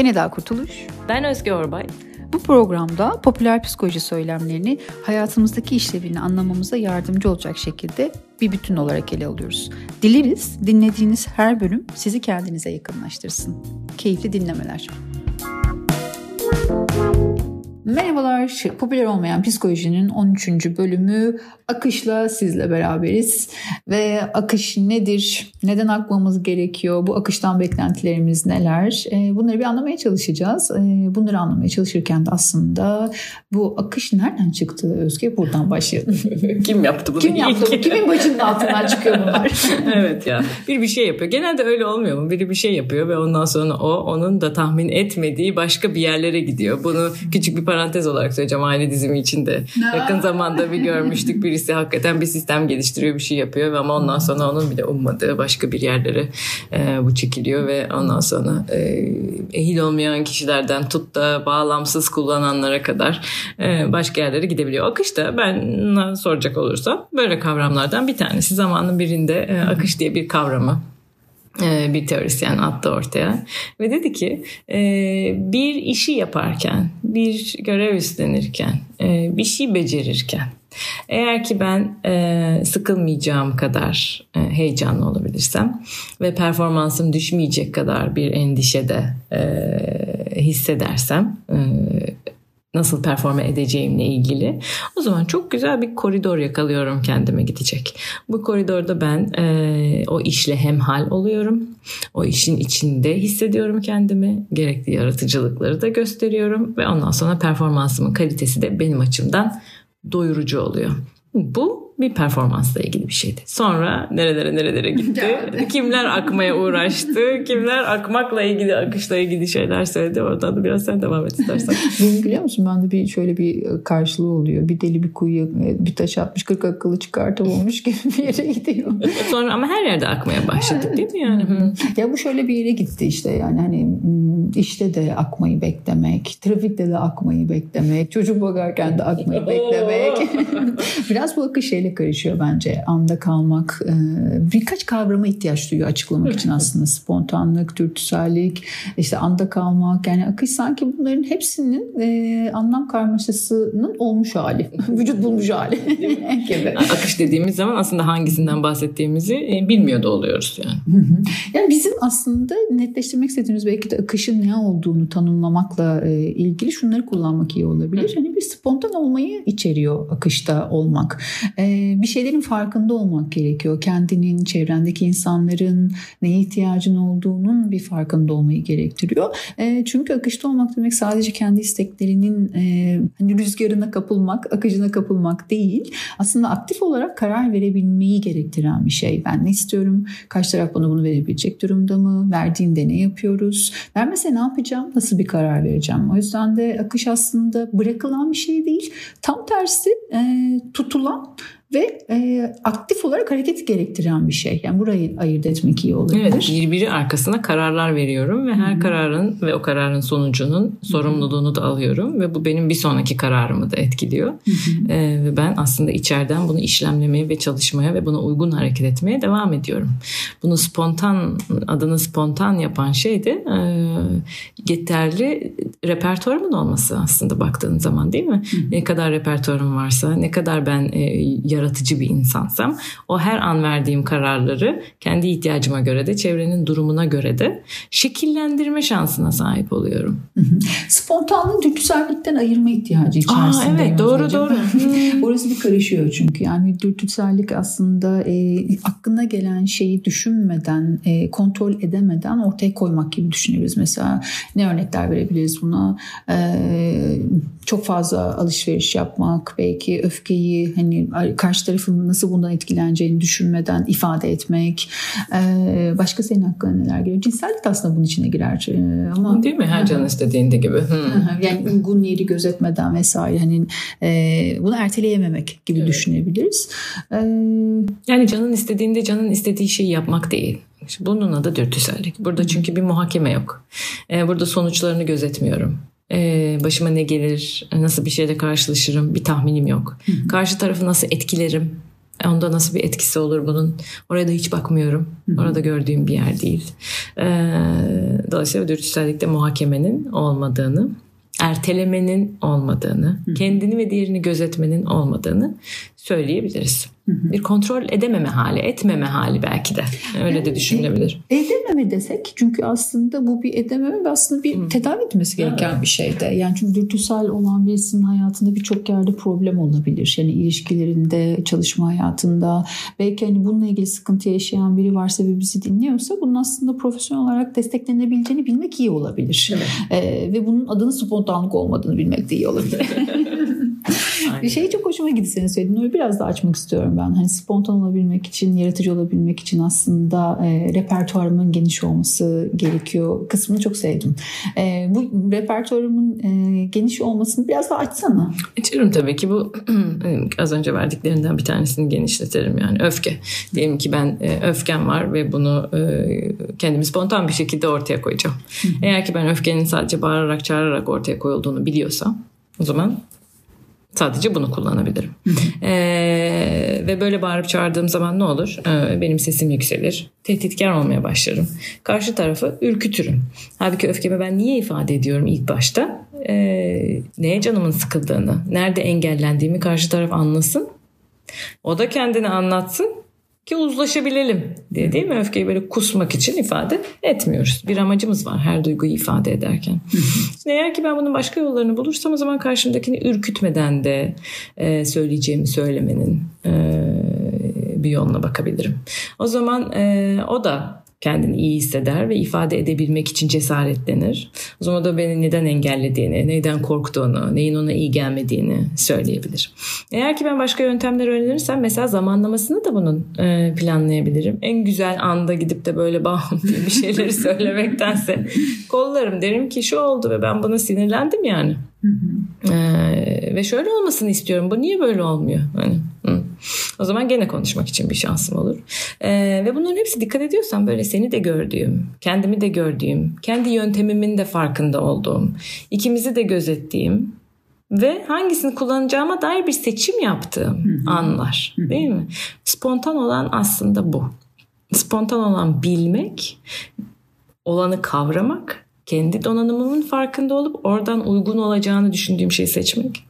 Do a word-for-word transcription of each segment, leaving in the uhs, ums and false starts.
Ben Eda Kurtuluş. Ben Özge Orbay. Bu programda popüler psikoloji söylemlerini hayatımızdaki işlevini anlamamıza yardımcı olacak şekilde bir bütün olarak ele alıyoruz. Dileriz dinlediğiniz her bölüm sizi kendinize yakınlaştırsın. Keyifli dinlemeler. Merhabalar, popüler olmayan psikolojinin on üçüncü bölümü Akış'la sizle beraberiz. Ve akış nedir? Neden akmamız gerekiyor? Bu akıştan beklentilerimiz neler? Bunları bir anlamaya çalışacağız. Bunları anlamaya çalışırken de aslında bu akış nereden çıktı Özge? Buradan başlayalım. Kim yaptı bunu? Kim yaptı bunu? Kimin başının altından çıkıyor bunlar? Evet ya. Biri bir şey yapıyor. Genelde öyle olmuyor mu? Biri bir şey yapıyor ve ondan sonra o onun da tahmin etmediği başka bir yerlere gidiyor. Bunu küçük bir parantez olarak söyleyeceğim, aile dizimi içinde. Yakın zamanda bir görmüştük, birisi hakikaten bir sistem geliştiriyor, bir şey yapıyor ama ondan sonra onun bile ummadığı başka bir yerlere e, bu çekiliyor ve ondan sonra e, ehil olmayan kişilerden tut da bağlamsız kullananlara kadar e, başka yerlere gidebiliyor. Akış da, ben soracak olursam, böyle kavramlardan bir tanesi. Zamanın birinde e, akış diye bir kavramı e, bir teorisyen attı ortaya ve dedi ki e, bir işi yaparken, bir görev üstlenirken, e, bir şey becerirken, eğer ki ben e, sıkılmayacağım kadar e, heyecanlı olabilirsem ve performansım düşmeyecek kadar bir endişede e, hissedersem, e, nasıl performa edeceğimle ilgili, o zaman çok güzel bir koridor yakalıyorum kendime gidecek. Bu koridorda ben e, o işle hemhal oluyorum. O işin içinde hissediyorum kendimi. Gerekli yaratıcılıkları da gösteriyorum ve ondan sonra performansımın kalitesi de benim açımdan doyurucu oluyor. Bu bir performansla ilgili bir şeydi. Sonra nerelere nerelere gitti. Kimler akmaya uğraştı. Kimler akmakla ilgili, akışla ilgili şeyler söyledi. Oradan da biraz sen devam et istersen. Bunu biliyor musun? Ben de bir şöyle bir karşılığı oluyor. Bir deli bir kuyuya bir taş atmış, kırk akıllı çıkartamamış gibi bir yere gidiyor. Sonra ama her yerde akmaya başladık değil mi yani? Ya bu şöyle bir yere gitti işte yani, hani işte de akmayı beklemek, trafikte de akmayı beklemek, çocuk bakarken de akmayı beklemek. Biraz bu akış şeyle karışıyor bence. Anda kalmak. Birkaç kavrama ihtiyaç duyuyor açıklamak için aslında. Spontanlık, dürtüsellik, işte anda kalmak. Yani akış sanki bunların hepsinin e, anlam karmaşasının olmuş hali. Vücut bulmuş hali. gibi. Akış dediğimiz zaman aslında hangisinden bahsettiğimizi bilmiyor da oluyoruz yani. Yani bizim aslında netleştirmek istediğimiz, belki de akışın ne olduğunu tanımlamakla ilgili şunları kullanmak iyi olabilir. Hani bir spontan olmayı içeriyor akışta olmak. Ee, bir şeylerin farkında olmak gerekiyor. Kendinin, çevrendeki insanların neye ihtiyacın olduğunun bir farkında olmayı gerektiriyor. Ee, çünkü akışta olmak demek sadece kendi isteklerinin e, hani rüzgarına kapılmak, akışına kapılmak değil. Aslında aktif olarak karar verebilmeyi gerektiren bir şey. Ben ne istiyorum? Kaç taraf bana bunu verebilecek durumda mı? Verdiğimde ne yapıyoruz? Vermese ne yapacağım? Nasıl bir karar vereceğim? O yüzden de akış aslında bırakılan bir şey değil. Tam tersi e, tutulan ve e, aktif olarak hareket gerektiren bir şey. Yani burayı ayırt etmek iyi olabilir. Evet, birbiri arkasına kararlar veriyorum ve her hmm. kararın ve o kararın sonucunun sorumluluğunu da alıyorum ve bu benim bir sonraki kararımı da etkiliyor. Hmm. E, ve ben aslında içeriden bunu işlemlemeye ve çalışmaya ve buna uygun hareket etmeye devam ediyorum. Bunu spontan, adını spontan yapan şey de e, yeterli repertuarımın olması aslında, baktığın zaman değil mi? Hmm. Ne kadar repertuarım varsa, ne kadar ben e, yaratıcı bir insansam, o her an verdiğim kararları kendi ihtiyacıma göre de, çevrenin durumuna göre de şekillendirme şansına sahip oluyorum. Spontanlığı dürtüsellikten ayırma ihtiyacı içerisinde. Aa, evet, doğru hocam. Doğru. Orası bir karışıyor çünkü. Yani dürtüsellik aslında e, aklına gelen şeyi düşünmeden, e, kontrol edemeden ortaya koymak gibi düşünebiliriz. Mesela ne örnekler verebiliriz buna? E, çok fazla alışveriş yapmak, belki öfkeyi hani karşı tarafın nasıl bundan etkileneceğini düşünmeden ifade etmek. Ee, başka senin hakkında neler geliyor? Cinsellik aslında bunun içine girer. Ee, ama değil mi? Her canın istediğinde gibi. Hmm. Yani uygun yeri gözetmeden vesaire. Hani e, bunu erteleyememek gibi, evet, düşünebiliriz. Ee, yani canın istediğinde canın istediği şeyi yapmak değil. Bunun adı dürtüsellik. Burada çünkü bir muhakeme yok. Ee, burada sonuçlarını gözetmiyorum. Başıma ne gelir, nasıl bir şeyle karşılaşırım, bir tahminim yok. Hı hı. Karşı tarafı nasıl etkilerim, Onda nasıl bir etkisi olur bunun? Oraya da hiç bakmıyorum. Orada gördüğüm bir yer değil. Ee, dolayısıyla dürtüsellikte muhakemenin olmadığını, ertelemenin olmadığını, hı. kendini ve diğerini gözetmenin olmadığını söyleyebiliriz. Hı hı. Bir kontrol edememe hali, etmeme hali belki de. Öyle yani de düşünülebilir. Edememe desek, çünkü aslında bu bir edememe ve aslında bir hı. tedavi edilmesi gereken evet. bir şey de. Yani çünkü dürtüsel olan birisinin hayatında birçok yerde problem olabilir. Yani ilişkilerinde, çalışma hayatında. Belki hani bununla ilgili sıkıntı yaşayan biri varsa ve bizi dinliyorsa bunun aslında profesyonel olarak desteklenebileceğini bilmek iyi olabilir. Evet. Ee, ve bunun adının spontanlık olmadığını bilmek de iyi olabilir. Bir şey çok hoşuma gitti senin söylediğin. Onu biraz daha açmak istiyorum ben. Hani spontan olabilmek için, yaratıcı olabilmek için aslında e, repertuarımın geniş olması gerekiyor. Kısmını çok sevdim. E, bu repertuarımın e, geniş olmasını biraz daha açsana. Açıyorum tabii ki. Bu az önce verdiklerinden bir tanesini genişletirim. Yani öfke. Diyelim ki ben e, öfkem var ve bunu e, kendimi spontan bir şekilde ortaya koyacağım. Eğer ki ben öfkenin sadece bağırarak, çağırarak ortaya koyulduğunu biliyorsam o zaman sadece bunu kullanabilirim. ee, ve böyle bağırıp çağırdığım zaman ne olur? Ee, benim sesim yükselir. Tehditkar olmaya başlarım. Karşı tarafı ürkütürüm. Halbuki öfkemi ben niye ifade ediyorum ilk başta? Ee, neye canımın sıkıldığını, nerede engellendiğimi karşı taraf anlasın. O da kendini anlatsın ki uzlaşabilelim diye, değil mi? Öfkeyi böyle kusmak için ifade etmiyoruz. Bir amacımız var her duyguyu ifade ederken. Şimdi eğer ki ben bunun başka yollarını bulursam o zaman karşımdakini ürkütmeden de e, söyleyeceğimi söylemenin e, bir yoluna bakabilirim. O zaman e, o da kendini iyi hisseder ve ifade edebilmek için cesaretlenir. O zaman da beni neden engellediğini, neyden korktuğunu, neyin ona iyi gelmediğini söyleyebilir. Eğer ki ben başka yöntemler öğrenirsem mesela zamanlamasını da bunun planlayabilirim. En güzel anda gidip de böyle bağım diye bir şeyleri söylemektense kollarım, derim ki şu oldu ve ben buna sinirlendim yani. Hı hı. Ee, ve şöyle olmasını istiyorum. Bu niye böyle olmuyor? Hani, hı. O zaman gene konuşmak için bir şansım olur. Ee, ve bunların hepsi, dikkat ediyorsan, böyle seni de gördüğüm, kendimi de gördüğüm, kendi yöntemimin de farkında olduğum, ikimizi de gözettiğim ve hangisini kullanacağıma dair bir seçim yaptığım hı hı. anlar. Hı hı. Değil mi? Spontan olan aslında bu. Spontan olan bilmek, olanı kavramak, kendi donanımımın farkında olup oradan uygun olacağını düşündüğüm şeyi seçmek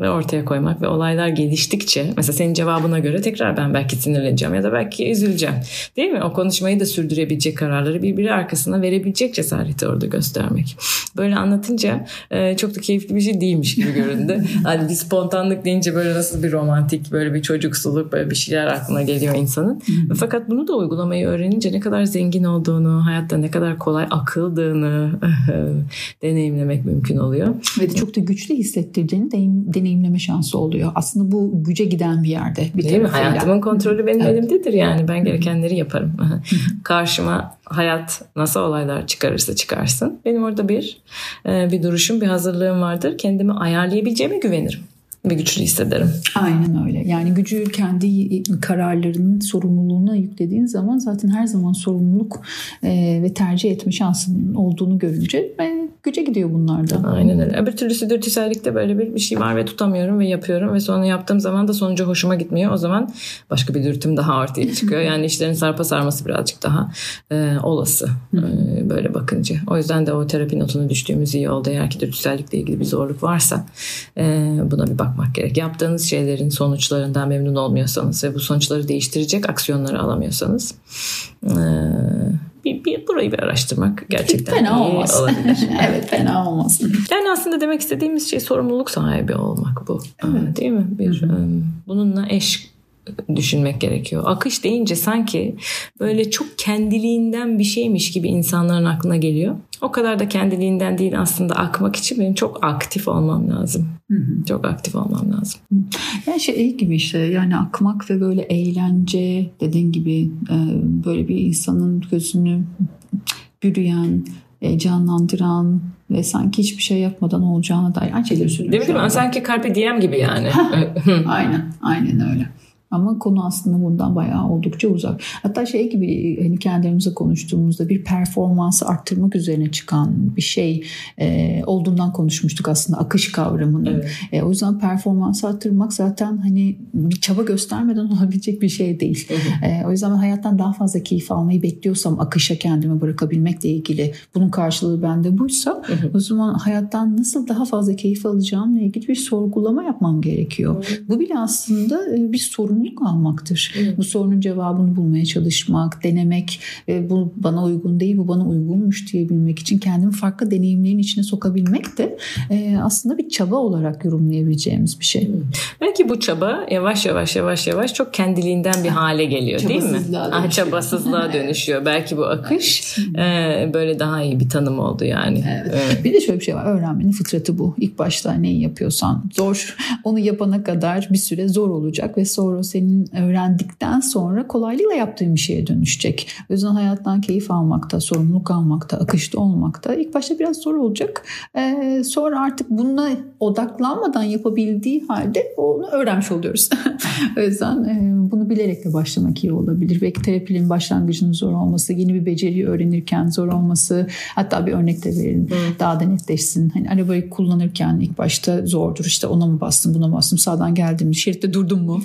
ve ortaya koymak ve olaylar geliştikçe, mesela senin cevabına göre tekrar ben belki sinirleneceğim ya da belki üzüleceğim, değil mi? O konuşmayı da sürdürebilecek, kararları birbiri arkasına verebilecek cesareti orada göstermek. Böyle anlatınca çok da keyifli bir şey değilmiş gibi göründü. Hani bir spontanlık deyince böyle nasıl bir romantik, böyle bir çocuksuluk, böyle bir şeyler aklına geliyor insanın. Fakat bunu da uygulamayı öğrenince ne kadar zengin olduğunu, hayatta ne kadar kolay akıldığını deneyimlemek mümkün oluyor. Ve de çok da güçlü hissettirdiğini deneyim, deneyimleme şansı oluyor. Aslında bu güce giden bir yerde. Bir değil mi? Hayatımın kontrolü benim evet. elimdedir yani. Ben gerekenleri yaparım. Karşıma hayat nasıl olaylar çıkarırsa çıkarsın, benim orada bir bir duruşum, bir hazırlığım vardır. Kendimi ayarlayabileceğime güvenirim. Ve güçlü hissederim. Aynen öyle. Yani gücü kendi kararlarının sorumluluğuna yüklediğin zaman zaten her zaman sorumluluk e, ve tercih etme şansının olduğunu görünce e, güce gidiyor bunlarda. Aynen öyle. Öbür türlüsü dürtüsellikte böyle bir, bir şey var ve tutamıyorum ve yapıyorum ve sonra yaptığım zaman da sonucu hoşuma gitmiyor. O zaman başka bir dürtüm daha ortaya çıkıyor. Yani işlerin sarpa sarması birazcık daha e, olası e, böyle bakınca. O yüzden de o terapi notuna düştüğümüz iyi oldu. Eğer ki dürtüsellikle ilgili bir zorluk varsa e, buna bir bak. Gerek. Yaptığınız şeylerin sonuçlarından memnun olmuyorsanız ve bu sonuçları değiştirecek aksiyonları alamıyorsanız ee, bir, bir, burayı bir araştırmak gerçekten fena iyi olmaz. Olabilir. Evet, fena olmaz. Yani aslında demek istediğimiz şey sorumluluk sahibi olmak bu. Evet. Değil mi? Bir, bununla eş düşünmek gerekiyor. Akış deyince sanki böyle çok kendiliğinden bir şeymiş gibi insanların aklına geliyor. O kadar da kendiliğinden değil aslında. Akmak için benim çok aktif olmam lazım. Hı hı. Çok aktif olmam lazım. Yani şey gibi işte, yani akmak ve böyle eğlence, dediğin gibi böyle bir insanın gözünü bürüyen, canlandıran ve sanki hiçbir şey yapmadan olacağına dair şeyleri söylüyorum. Değil mi? Sanki Carpe Diem gibi yani. Aynen, aynen öyle. Ama konu aslında bundan bayağı oldukça uzak. Hatta şey gibi, hani kendimize konuştuğumuzda bir performansı arttırmak üzerine çıkan bir şey e, olduğundan konuşmuştuk aslında akış kavramının. Evet. E, o yüzden performansı arttırmak zaten hani bir çaba göstermeden olabilecek bir şey değil. Evet. E, o yüzden ben hayattan daha fazla keyif almayı bekliyorsam akışa kendimi bırakabilmekle ilgili bunun karşılığı bende buysa, evet, o zaman hayattan nasıl daha fazla keyif alacağımla ilgili bir sorgulama yapmam gerekiyor. Evet. Bu bile aslında bir sorun almaktır. Evet. Bu sorunun cevabını bulmaya çalışmak, denemek, bu bana uygun değil, bu bana uygunmuş diyebilmek için kendimi farklı deneyimlerin içine sokabilmek de aslında bir çaba olarak yorumlayabileceğimiz bir şey. Evet. Belki bu çaba yavaş yavaş yavaş yavaş çok kendiliğinden bir hale geliyor, değil mi? Ah, çabasızlığa dönüşüyor. Belki bu akış evet, böyle daha iyi bir tanım oldu yani. Evet. Evet. Bir de şöyle bir şey var. Öğrenmenin fıtratı bu. İlk başta neyi yapıyorsan zor. Onu yapana kadar bir süre zor olacak ve sonra senin öğrendikten sonra kolaylıkla yaptığın bir şeye dönüşecek. O yüzden hayattan keyif almakta, sorumluluk almakta, akışta olmakta ilk başta biraz zor olacak. Ee, sonra artık bununla odaklanmadan yapabildiği halde onu öğrenmiş oluyoruz. O yüzden e, bunu bilerek de başlamak iyi olabilir. Belki terapinin başlangıcının zor olması, yeni bir beceriyi öğrenirken zor olması. Hatta bir örnek de verelim. Evet. Daha da netleşsin. Hani arabayı kullanırken ilk başta zordur. İşte ona mı bastım, buna mı bastım, sağdan geldim, şeritte durdum mu?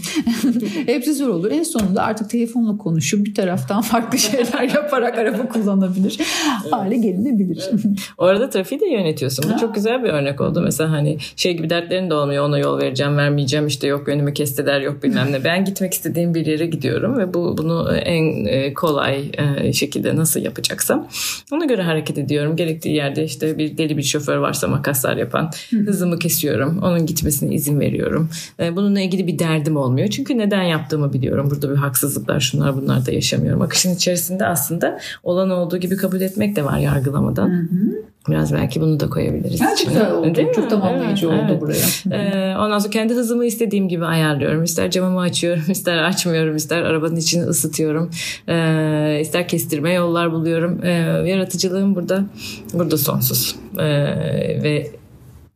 Hepsi zor olur. En sonunda artık telefonla konuşup bir taraftan farklı şeyler yaparak araba kullanabilir. Evet. Hale gelinebilir. Evet. Orada trafiği de yönetiyorsun. Bu ha. çok güzel bir örnek oldu. Mesela hani şey gibi dertlerin de olmuyor. Ona yol vereceğim, vermeyeceğim. İşte yok önümü kestiler, yok bilmem ne. Ben gitmek istediğim bir yere gidiyorum ve bu bunu en kolay şekilde nasıl yapacaksam ona göre hareket ediyorum. Gerektiği yerde işte bir deli bir şoför varsa makaslar yapan, hızımı kesiyorum. Onun gitmesine izin veriyorum. Bununla ilgili bir derdim olmuyor. Çünkü Çünkü neden yaptığımı biliyorum. Burada bir haksızlıklar, şunlar bunlar da yaşamıyorum. Akışın içerisinde aslında olan olduğu gibi kabul etmek de var, yargılamadan. Hı hı. Biraz belki bunu da koyabiliriz. Gerçekten oldu. Değil çok tamamlayıcı evet, oldu evet. buraya. Ee, ondan sonra kendi hızımı istediğim gibi ayarlıyorum. İster camımı açıyorum, ister açmıyorum, ister arabanın içini ısıtıyorum. Ee, ister kestirme yollar buluyorum. Ee, yaratıcılığım burada burada sonsuz. Ee, ve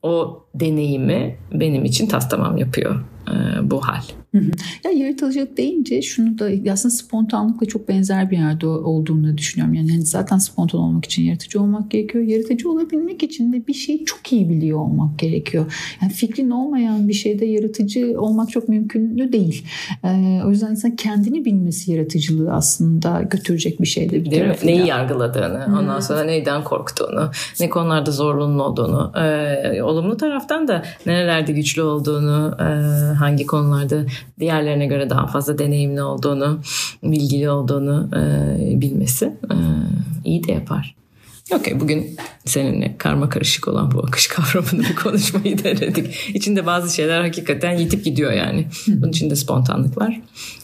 o deneyimi benim için tas tamam yapıyor ee, bu hal. Hı hı. Ya yaratıcılık deyince şunu da aslında spontanlıkla çok benzer bir yerde olduğunu düşünüyorum. Yani, yani zaten spontan olmak için yaratıcı olmak gerekiyor. Yaratıcı olabilmek için de bir şeyi çok iyi biliyor olmak gerekiyor. Yani fikrin olmayan bir şeyde yaratıcı olmak çok mümkün değil. Ee, o yüzden insan kendini bilmesi yaratıcılığı aslında götürecek bir şey de bir değil mi? Neyi yargıladığını, hmm. ondan sonra neyden korktuğunu, ne konularda zorluğunun olduğunu, e, olumlu taraftan da nerelerde güçlü olduğunu, e, hangi konularda diğerlerine göre daha fazla deneyimli olduğunu, bilgili olduğunu e, bilmesi e, iyi de yapar. Okey, bugün seninle karma karışık olan bu akış kavramını bir konuşmayı denedik. İçinde bazı şeyler hakikaten yitip gidiyor yani. Bunun içinde spontanlık var.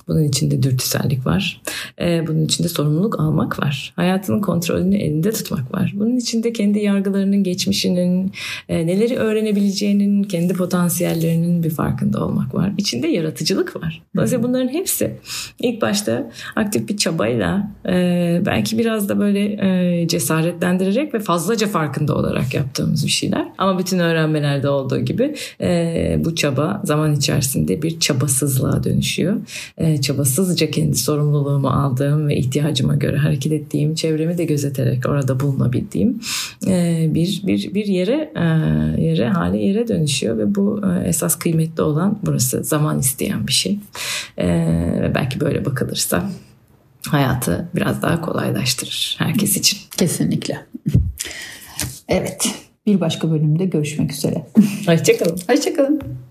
Bunun içinde dürtüsellik var. Ee, bunun içinde sorumluluk almak var. Hayatının kontrolünü elinde tutmak var. Bunun içinde kendi yargılarının, geçmişinin, e, neleri öğrenebileceğinin, kendi potansiyellerinin bir farkında olmak var. İçinde yaratıcılık var. Dolayısıyla bunların hepsi ilk başta aktif bir çabayla e, belki biraz da böyle e, cesaretlendirerek ve fazlaca farkında olarak yaptığımız bir şeyler. Ama bütün öğrenmelerde olduğu gibi e, bu çaba zaman içerisinde bir çabasızlığa dönüşüyor. E, çabasızca kendi sorumluluğumu aldığım ve ihtiyacıma göre hareket ettiğim, çevremi de gözeterek orada bulunabildiğim bir bir bir yere yere hale yere dönüşüyor ve bu esas kıymetli olan burası, zaman isteyen bir şey. Belki böyle bakılırsa hayatı biraz daha kolaylaştırır herkes için. Kesinlikle. Evet, bir başka bölümde görüşmek üzere. Hoşçakalın. Hoşçakalın.